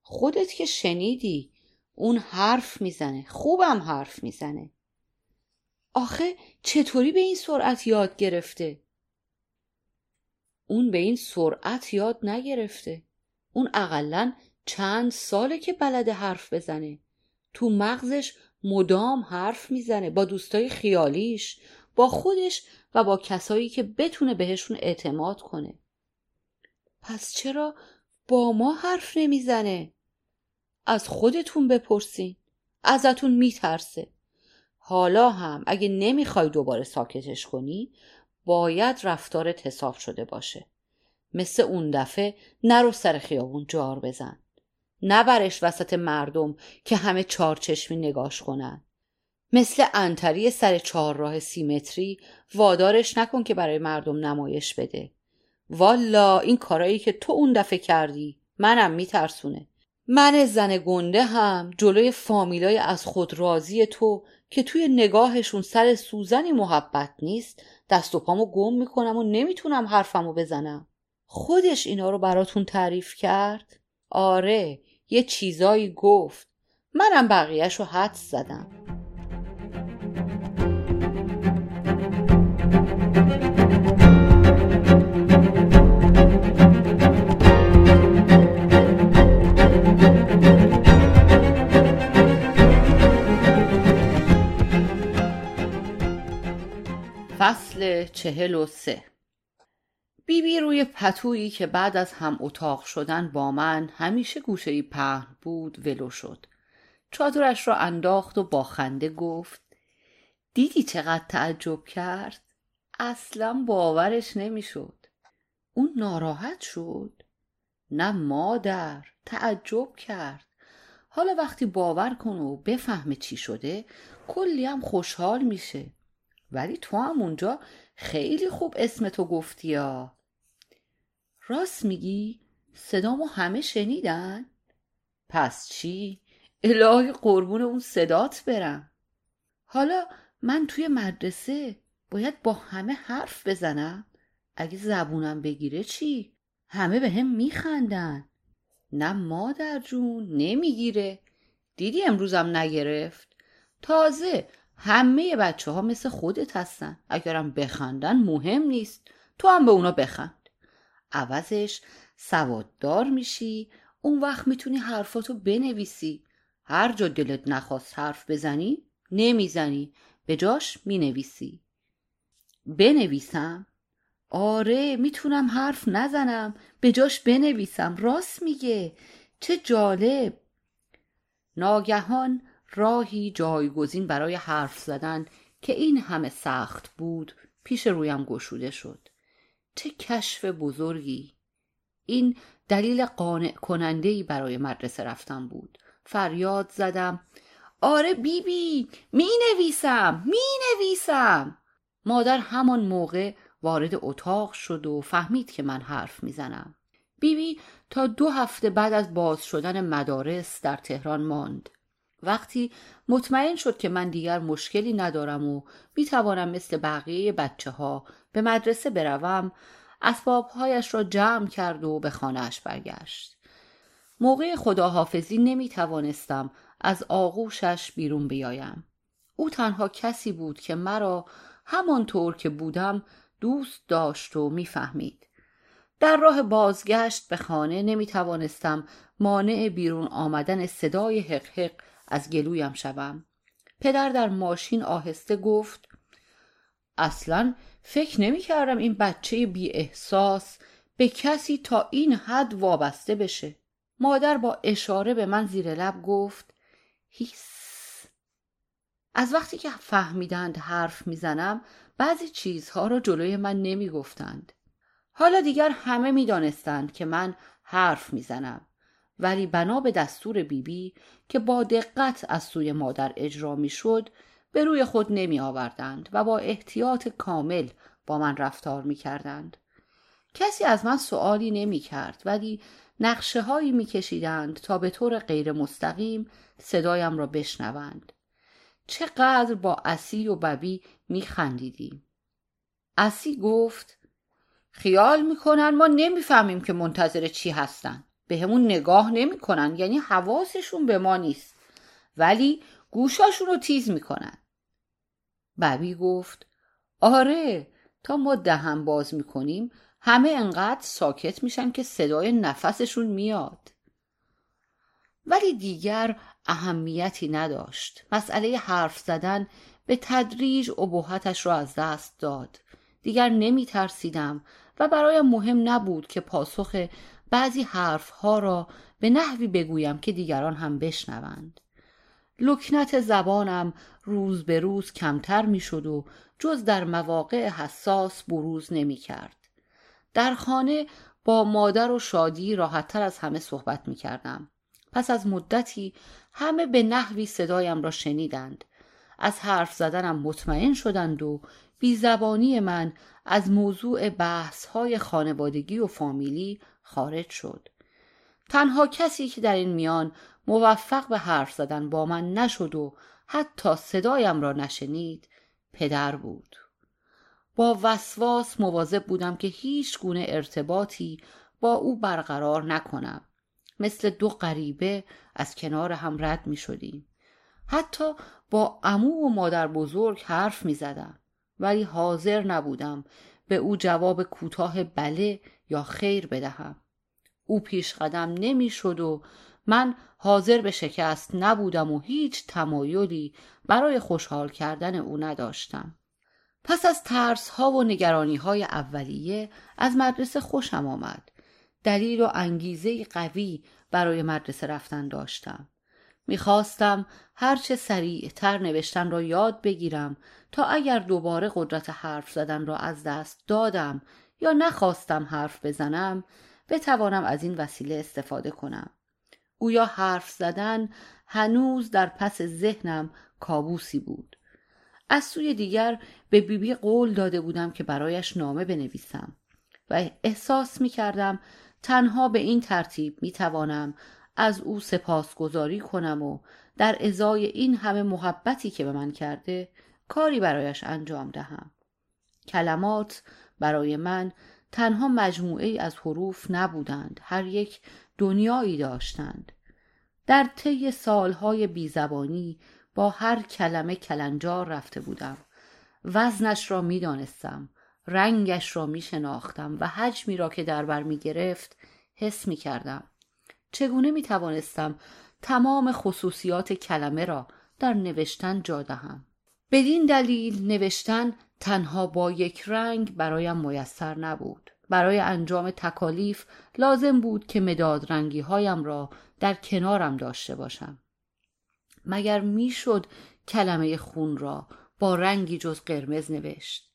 خودت که شنیدی اون حرف میزنه، خوبم حرف میزنه. آخه چطوری به این سرعت یاد گرفته؟ اون به این سرعت یاد نگرفته. اون اقلن چند ساله که بلده حرف بزنه. تو مغزش مدام حرف میزنه، با دوستای خیالیش، با خودش و با کسایی که بتونه بهشون اعتماد کنه. پس چرا با ما حرف نمیزنه؟ از خودتون بپرسین، ازتون میترسه. حالا هم اگه نمیخوای دوباره ساکتش کنی باید رفتار حساب شده باشه. مثل اون دفعه نرو سر خیابون جار بزن، نبرش وسط مردم که همه چارچشمی نگاش کنن. مثل انتری سر چهارراه سیمتری وادارش نکن که برای مردم نمایش بده. والا این کارایی که تو اون دفعه کردی منم میترسونه. من زن گنده هم جلوی فامیلای از خود راضی تو که توی نگاهشون سر سوزنی محبت نیست دست و پامو گم میکنم و نمیتونم حرفمو بزنم. خودش اینا رو براتون تعریف کرد؟ آره، یه چیزایی گفت، منم بقیه‌شو حدس زدم. فصل چهل و سه. بیبی روی پتویی که بعد از هم اتاق شدن با من همیشه گوشه‌ای پهن بود ولو شد. چادرش را انداخت و با خنده گفت دیدی چقدر تعجب کرد؟ اصلا باورش نمیشد. اون ناراحت شد؟ نه مادر، تعجب کرد. حالا وقتی باور کنه و بفهمه چی شده کلی هم خوشحال میشه. ولی تو هم اونجا خیلی خوب اسمتو گفتی ها. راست میگی؟ صدامو همه شنیدن؟ پس چی؟ الهی قربون اون صدات برم. حالا من توی مدرسه باید با همه حرف بزنم؟ اگه زبونم بگیره چی؟ همه به هم میخندن. نه مادر جون، نمیگیره. دیدی امروزم نگرفت. تازه همه بچه ها مثل خودت هستن، اگرم بخندن مهم نیست، تو هم به اونا بخند. عوضش سواددار میشی، اون وقت میتونی حرفاتو بنویسی. هر جا دلت نخواست حرف بزنی نمیزنی، به جاش مینویسی. بنویسم؟ آره، میتونم حرف نزنم، به جاش بنویسم. راست میگه، چه جالب. ناگهان راهی جایگزین برای حرف زدن که این همه سخت بود پیش رویم گشوده شد. چه کشف بزرگی! این دلیل قانع کننده‌ای برای مدرسه رفتن بود. فریاد زدم آره بیبی، می نویسم می نویسم. مادر همان موقع وارد اتاق شد و فهمید که من حرف می زنم. بیبی تا دو هفته بعد از باز شدن مدارس در تهران ماند. وقتی مطمئن شد که من دیگر مشکلی ندارم و میتوانم مثل بقیه بچه ها به مدرسه بروم، اسبابهایش را جمع کرد و به خانهش برگشت. موقع خداحافظی نمیتوانستم از آغوشش بیرون بیایم. او تنها کسی بود که مرا همانطور که بودم دوست داشت و میفهمید. در راه بازگشت به خانه نمی توانستم مانع بیرون آمدن صدای حق حق از گلویم شوم. پدر در ماشین آهسته گفت: اصلاً فکر نمی کردم این بچه بی احساس به کسی تا این حد وابسته بشه. مادر با اشاره به من زیر لب گفت: هیس. از وقتی که فهمیدند حرف می زنم بعضی چیزها را جلوی من نمی گفتند. حالا دیگر همه می دانستند که من حرف می زنم، ولی بنا به دستور بیبی بی که با دقت از سوی مادر اجرا می شد به روی خود نمی آوردند و با احتیاط کامل با من رفتار می کردند. کسی از من سؤالی نمی کرد، ولی نقشه هایی می کشیدند تا به طور غیر مستقیم صدایم را بشنوند. چقدر با عسی و ببی می خندیدیم. عسی گفت: خیال می کنن ما نمی فهمیم که منتظر چی هستن. به همون نگاه نمی کنن، یعنی حواسشون به ما نیست، ولی گوشاشون رو تیز می کنن. ببی گفت: آره، تا ما دهن باز می کنیم همه انقدر ساکت میشن که صدای نفسشون میاد. ولی دیگر اهمیتی نداشت. مسئله حرف زدن به تدریج ابهتش را از دست داد. دیگر نمی ترسیدم و برایم مهم نبود که پاسخ بعضی حرفها را به نحوی بگویم که دیگران هم بشنوند. لکنت زبانم روز به روز کمتر می شد و جز در مواقع حساس بروز نمی کرد. در خانه با مادر و شادی راحت‌تر از همه صحبت می‌کردم. پس از مدتی همه به نحوی صدایم را شنیدند. از حرف زدنم مطمئن شدند و بی‌زبانی من از موضوع بحث‌های خانوادگی و فامیلی خارج شد. تنها کسی که در این میان موفق به حرف زدن با من نشد و حتی صدایم را نشنید، پدر بود. با وسواس مواظب بودم که هیچ گونه ارتباطی با او برقرار نکنم. مثل دو غریبه از کنار هم رد می شدیم. حتی با عمو و مادر بزرگ حرف می زدم، ولی حاضر نبودم به او جواب کوتاه بله یا خیر بدهم. او پیش قدم نمی شد و من حاضر به شکست نبودم و هیچ تمایلی برای خوشحال کردن او نداشتم. پس از ترس ها و نگرانی های اولیه از مدرسه خوشم آمد. دلیل و انگیزه قوی برای مدرسه رفتن داشتم. میخواستم هرچه سریع تر نوشتن را یاد بگیرم تا اگر دوباره قدرت حرف زدن را از دست دادم یا نخواستم حرف بزنم بتوانم از این وسیله استفاده کنم. گویا حرف زدن هنوز در پس ذهنم کابوسی بود. از سوی دیگر به بیبی بی قول داده بودم که برایش نامه بنویسم و احساس می کردم تنها به این ترتیب می توانم از او سپاسگزاری کنم و در ازای این همه محبتی که به من کرده کاری برایش انجام دهم. کلمات برای من تنها مجموعه از حروف نبودند، هر یک دنیایی داشتند. در طی سالهای بیزبانی با هر کلمه کلنجار رفته بودم. وزنش را می دانستم، رنگش را می شناختم و حجمی را که در بر می گرفت حس می کردم. چگونه می توانستم تمام خصوصیات کلمه را در نوشتن جا دهم؟ بدین دلیل نوشتن تنها با یک رنگ برایم میسر نبود. برای انجام تکالیف لازم بود که مداد رنگی هایم را در کنارم داشته باشم. مگر میشد کلمه خون را با رنگی جز قرمز نوشت؟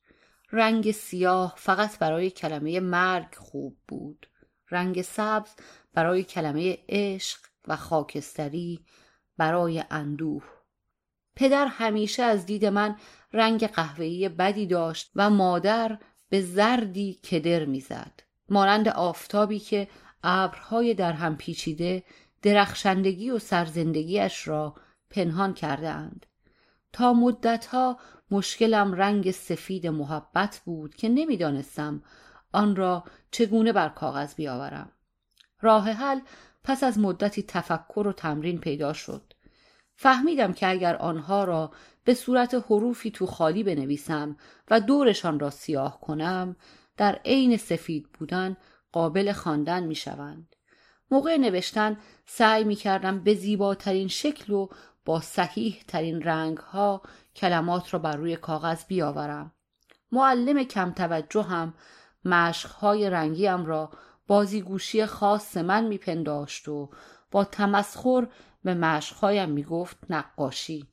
رنگ سیاه فقط برای کلمه مرگ خوب بود. رنگ سبز برای کلمه عشق و خاکستری برای اندوه. پدر همیشه از دید من رنگ قهوه‌ای بدی داشت و مادر به زردی کدر میزد، مانند آفتابی که ابرهای در هم پیچیده درخشندگی و سرزندگیش را پنهان کرده اند. تا مدتها مشکلم رنگ سفید محبت بود که نمی دانستم آن را چگونه بر کاغذ بیاورم. راه حل پس از مدتی تفکر و تمرین پیدا شد. فهمیدم که اگر آنها را به صورت حروفی تو خالی بنویسم و دورشان را سیاه کنم، در عین سفید بودن قابل خواندن می شوند. موقع نوشتن سعی می کردم به زیباترین شکل و با صحیح ترین رنگ ها کلمات را بر روی کاغذ بیاورم. معلم کم توجه هم مشق های رنگی هم را بازیگوشی خاص من می پنداشت و با تمسخر به مشق هایم می گفت نقاشی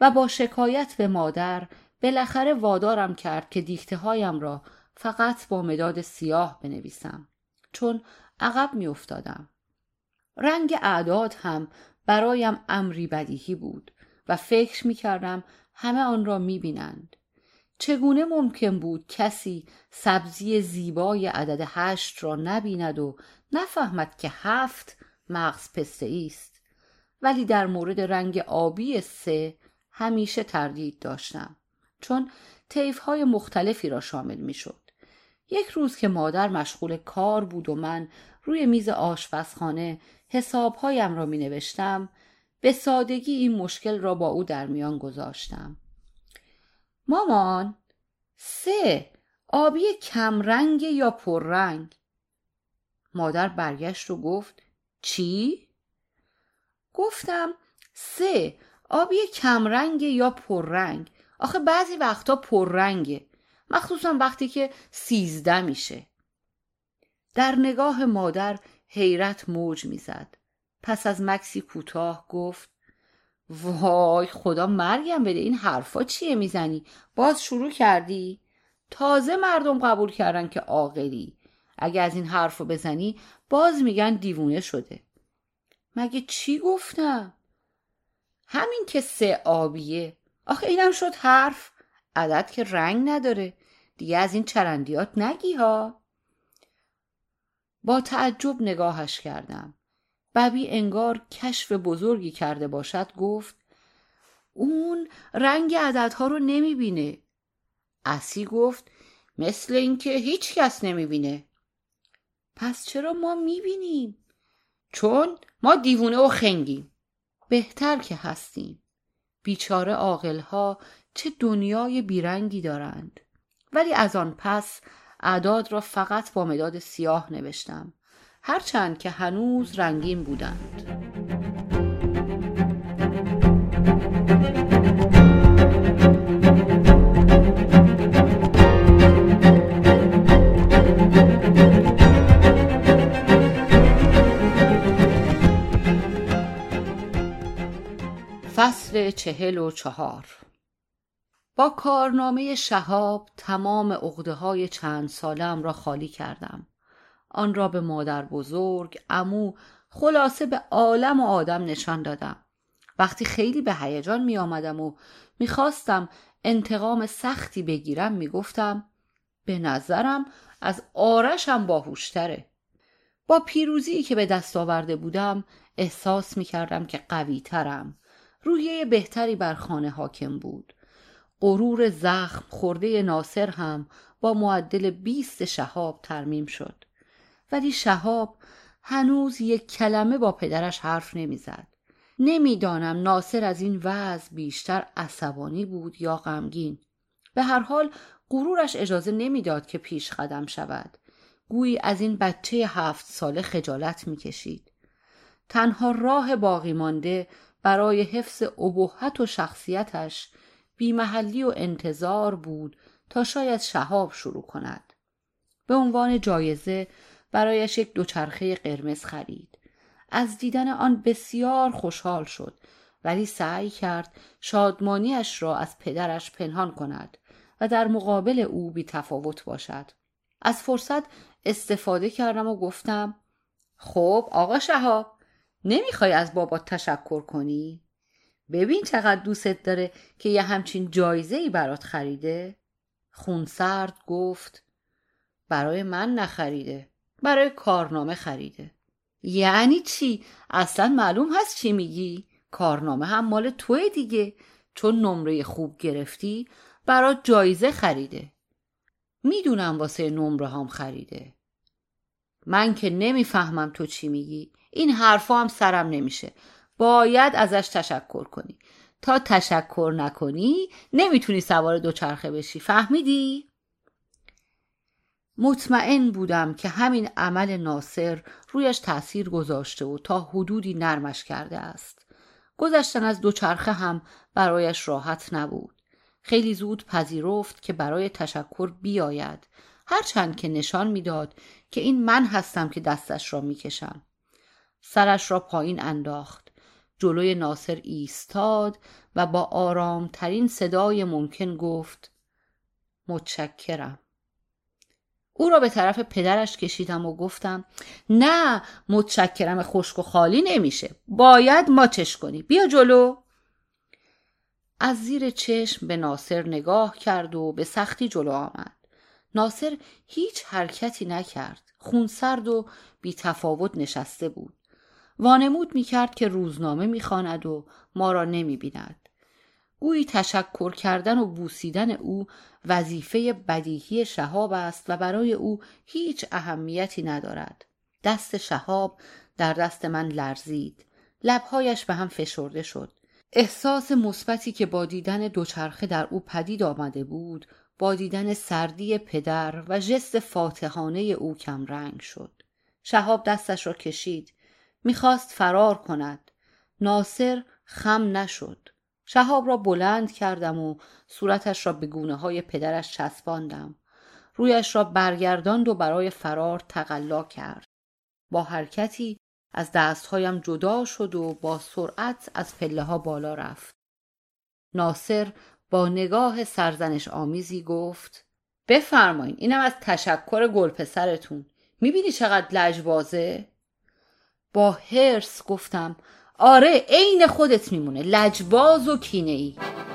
و با شکایت به مادر بالاخره وادارم کرد که دیکته هایم را فقط با مداد سیاه بنویسم، چون عقب می افتادم. رنگ اعداد هم برایم امری بدیهی بود و فکر می کردم همه آن را می بینند. چگونه ممکن بود کسی سبزی زیبای عدد هشت را نبیند و نفهمد که هفت مغز پسته است؟ ولی در مورد رنگ آبی سه همیشه تردید داشتم، چون طیف‌های مختلفی را شامل می‌شد. یک روز که مادر مشغول کار بود و من روی میز آشپزخانه حساب‌هایم را می‌نوشتم، به سادگی این مشکل را با او در میان گذاشتم. مامان، سه آبی کمرنگ یا پررنگ؟ مادر برگشت و گفت چی؟ گفتم سه آبی کمرنگ یا پررنگ. آخه بعضی وقتا پررنگه، مخصوصا وقتی که سیزده میشه. در نگاه مادر حیرت موج میزد. پس از مکسی کوتاه گفت وای خدا مرگم بده، این حرفا چیه میزنی؟ باز شروع کردی؟ تازه مردم قبول کردن که عاقلی. اگه از این حرفو بزنی باز میگن دیوونه شده. مگه چی گفتم؟ همین که سه آبیه. آخه اینم شد حرف؟ عدد که رنگ نداره دیگه، از این چرندیات نگی ها. با تعجب نگاهش کردم. ببی انگار کشف بزرگی کرده باشد گفت اون رنگ عددها رو نمیبینه. اسی گفت مثل اینکه هیچ کس نمیبینه. پس چرا ما میبینیم؟ چون ما دیوونه و خنگیم. بهتر که هستیم. بیچاره عاقل‌ها چه دنیای بیرنگی دارند. ولی از آن پس اعداد را فقط با مداد سیاه نوشتم، هرچند که هنوز رنگین بودند. فصل چهل و چهار. با کارنامه شهاب تمام عقده‌های چند ساله‌ام را خالی کردم. آن را به مادر بزرگ، عمو، خلاصه به عالم و آدم نشان دادم. وقتی خیلی به هیجان می آمدم و می خواستم انتقام سختی بگیرم می گفتم به نظرم از آرشم باهوشتره. با پیروزی که به دست آورده بودم احساس می کردم که قوی ترم. روحیه بهتری بر خانه حاکم بود. غرور زخم خورده ناصر هم با معدل بیست شهاب ترمیم شد. ولی شهاب هنوز یک کلمه با پدرش حرف نمیزد. نمیدانم ناصر از این وضع بیشتر عصبانی بود یا غمگین. به هر حال غرورش اجازه نمیداد که پیش قدم شود. گویی از این بچه هفت ساله خجالت میکشید. تنها راه باقی مانده برای حفظ ابهت و شخصیتش بی‌محلی و انتظار بود تا شاید شهاب شروع کند. به عنوان جایزه برایش یک دوچرخه قرمز خرید. از دیدن آن بسیار خوشحال شد، ولی سعی کرد شادمانیش را از پدرش پنهان کند و در مقابل او بی تفاوت باشد. از فرصت استفاده کردم و گفتم خب آقا شهاب، نمیخوای از بابات تشکر کنی؟ ببین چقدر دوستت داره که یه همچین جایزه‌ای برات خریده. خونسرد گفت برای من نخریده، برای کارنامه خریده. یعنی چی؟ اصلا معلوم هست چی میگی؟ کارنامه هم مال توه دیگه. چون نمره خوب گرفتی برات جایزه خریده. میدونم واسه نمره هم خریده. من که نمیفهمم تو چی میگی. این حرفا هم سرم نمیشه. باید ازش تشکر کنی. تا تشکر نکنی نمیتونی سوار دوچرخه بشی. فهمیدی؟ مطمئن بودم که همین عمل ناصر رویش تأثیر گذاشته و تا حدودی نرمش کرده است. گذشتن از دوچرخه هم برایش راحت نبود. خیلی زود پذیرفت که برای تشکر بیاید، هرچند که نشان میداد که این من هستم که دستش را میکشم. سرش را پایین انداخت، جلوی ناصر ایستاد و با آرام ترین صدای ممکن گفت: متشکرم. او را به طرف پدرش کشیدم و گفتم: نه، متشکرم خشک و خالی نمیشه، باید ماچش کنی، بیا جلو. از زیر چشم به ناصر نگاه کرد و به سختی جلو آمد. ناصر هیچ حرکتی نکرد، خونسرد و بی تفاوت نشسته بود. وانمود میکرد که روزنامه میخواند و ما را نمیبیند. گویی تشکر کردن و بوسیدن او وظیفه بدیهی شهاب است و برای او هیچ اهمیتی ندارد. دست شهاب در دست من لرزید، لبهایش به هم فشرده شد. احساس مثبتی که با دیدن دوچرخه در او پدید آمده بود، با دیدن سردی پدر و ژست فاتحانه او کم رنگ شد. شهاب دستش را کشید، میخواست فرار کند. ناصر خم نشد. شهاب را بلند کردم و صورتش را به گونه های پدرش چسباندم. رویش را برگرداند و برای فرار تقلا کرد. با حرکتی از دستهایم جدا شد و با سرعت از پله ها بالا رفت. ناصر با نگاه سرزنش آمیزی گفت: بفرمایین، اینم از تشکر گلپسرتون. میبینی چقدر لجبازه؟ با حرص گفتم: آره، عین خودت میمونه، لجباز و کینه‌ای.